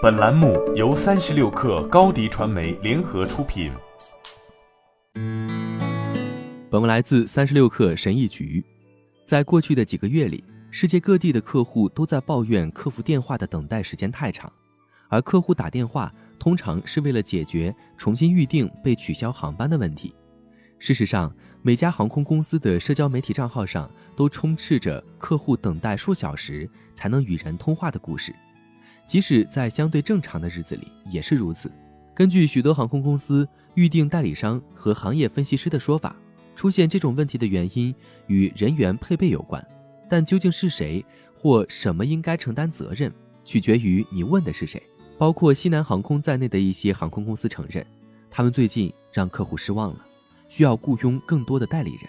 本栏目由36氪高迪传媒联合出品。本文来自36氪神译局。在过去的几个月里，世界各地的客户都在抱怨客服电话的等待时间太长，而客户打电话通常是为了解决重新预定被取消航班的问题。事实上，每家航空公司的社交媒体账号上都充斥着客户等待数小时才能与人通话的故事。即使在相对正常的日子里也是如此。根据许多航空公司、预订代理商和行业分析师的说法，出现这种问题的原因与人员配备有关，但究竟是谁或什么应该承担责任，取决于你问的是谁。包括西南航空在内的一些航空公司承认，他们最近让客户失望了，需要雇佣更多的代理人。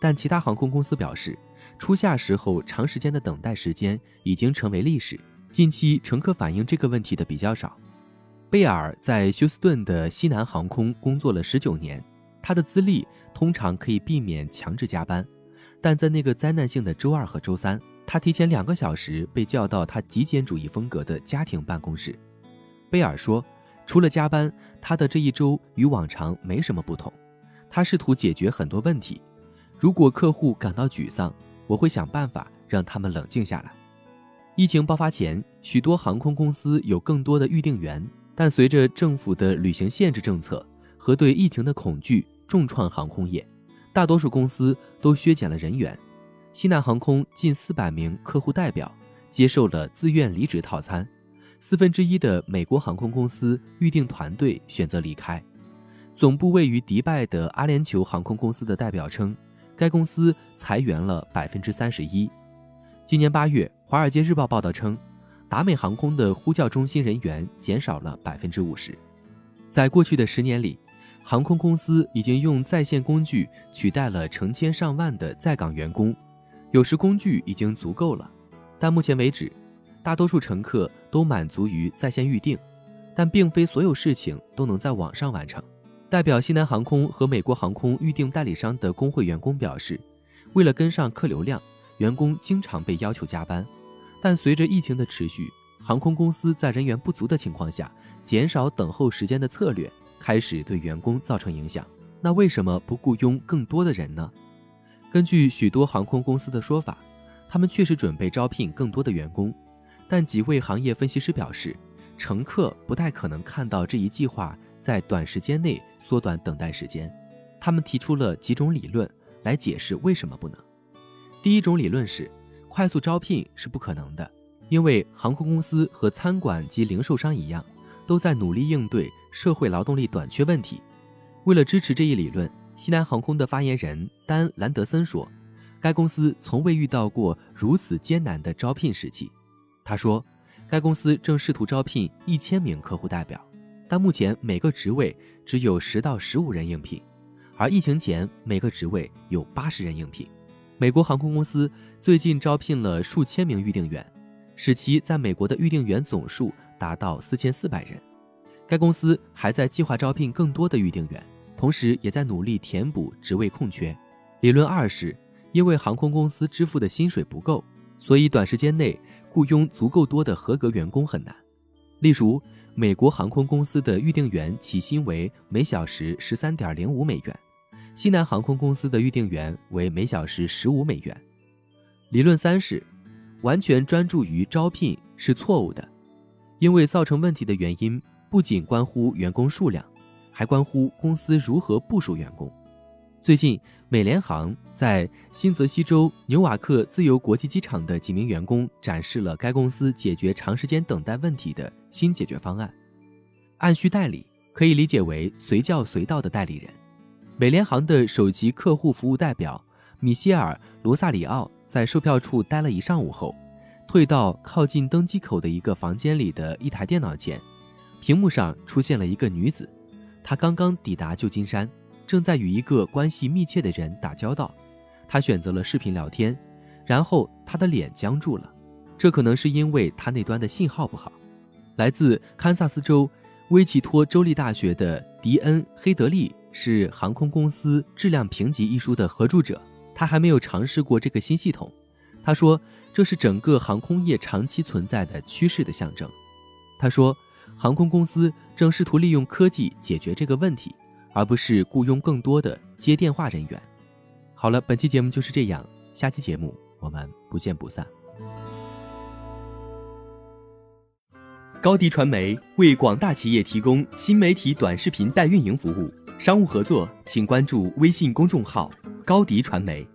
但其他航空公司表示，出夏时候长时间的等待时间已经成为历史，近期乘客反映这个问题的比较少。贝尔在休斯顿的西南航空工作了19年，他的资历通常可以避免强制加班，但在那个灾难性的周二和周三，他提前2个小时被叫到他极简主义风格的家庭办公室。贝尔说，除了加班，他的这一周与往常没什么不同。他试图解决很多问题，如果客户感到沮丧，我会想办法让他们冷静下来。疫情爆发前，许多航空公司有更多的预订员，但随着政府的旅行限制政策和对疫情的恐惧重创航空业，大多数公司都削减了人员。西南航空近400名客户代表接受了自愿离职套餐，1/4的美国航空公司预订团队选择离开。总部位于迪拜的阿联酋航空公司的代表称，该公司裁员了 31%。今年8月，华尔街日报报道称，达美航空的呼叫中心人员减少了 50%。 在过去的10年里，航空公司已经用在线工具取代了成千上万的在岗员工，有时工具已经足够了，但目前为止，大多数乘客都满足于在线预订，但并非所有事情都能在网上完成。代表西南航空和美国航空预订代理商的工会员工表示，为了跟上客流量，员工经常被要求加班，但随着疫情的持续，航空公司在人员不足的情况下减少等候时间的策略开始对员工造成影响。那为什么不雇佣更多的人呢？根据许多航空公司的说法，他们确实准备招聘更多的员工，但几位行业分析师表示，乘客不太可能看到这一计划在短时间内缩短等待时间。他们提出了几种理论来解释为什么不能。第一种理论是，快速招聘是不可能的，因为航空公司和餐馆及零售商一样，都在努力应对社会劳动力短缺问题。为了支持这一理论，西南航空的发言人丹·兰德森说，该公司从未遇到过如此艰难的招聘时期。他说，该公司正试图招聘1000名客户代表，但目前每个职位只有10到15人应聘，而疫情前每个职位有80人应聘。美国航空公司最近招聘了数千名预订员，使其在美国的预订员总数达到4400人。该公司还在计划招聘更多的预订员，同时也在努力填补职位空缺。理论二是，因为航空公司支付的薪水不够，所以短时间内雇佣足够多的合格员工很难。例如，美国航空公司的预订员起薪为每小时 13.05 美元。西南航空公司的预订员为每小时15美元。理论三是，完全专注于招聘是错误的，因为造成问题的原因不仅关乎员工数量，还关乎公司如何部署员工。最近，美联航在新泽西州纽瓦克自由国际机场的几名员工展示了该公司解决长时间等待问题的新解决方案。按需代理可以理解为随叫随到的代理人。美联航的首席客户服务代表米歇尔·罗萨里奥在售票处待了一上午后，退到靠近登机口的一个房间里的一台电脑前，屏幕上出现了一个女子，她刚刚抵达旧金山，正在与一个关系密切的人打交道。她选择了视频聊天，然后她的脸僵住了，这可能是因为她那端的信号不好。来自堪萨斯州威奇托州立大学的迪恩·黑德利是航空公司质量评级一书的合著者，他还没有尝试过这个新系统。他说，这是整个航空业长期存在的趋势的象征。他说，航空公司正试图利用科技解决这个问题，而不是雇佣更多的接电话人员。好了，本期节目就是这样，下期节目我们不见不散。高迪传媒为广大企业提供新媒体短视频代运营服务，商务合作请关注微信公众号高迪传媒。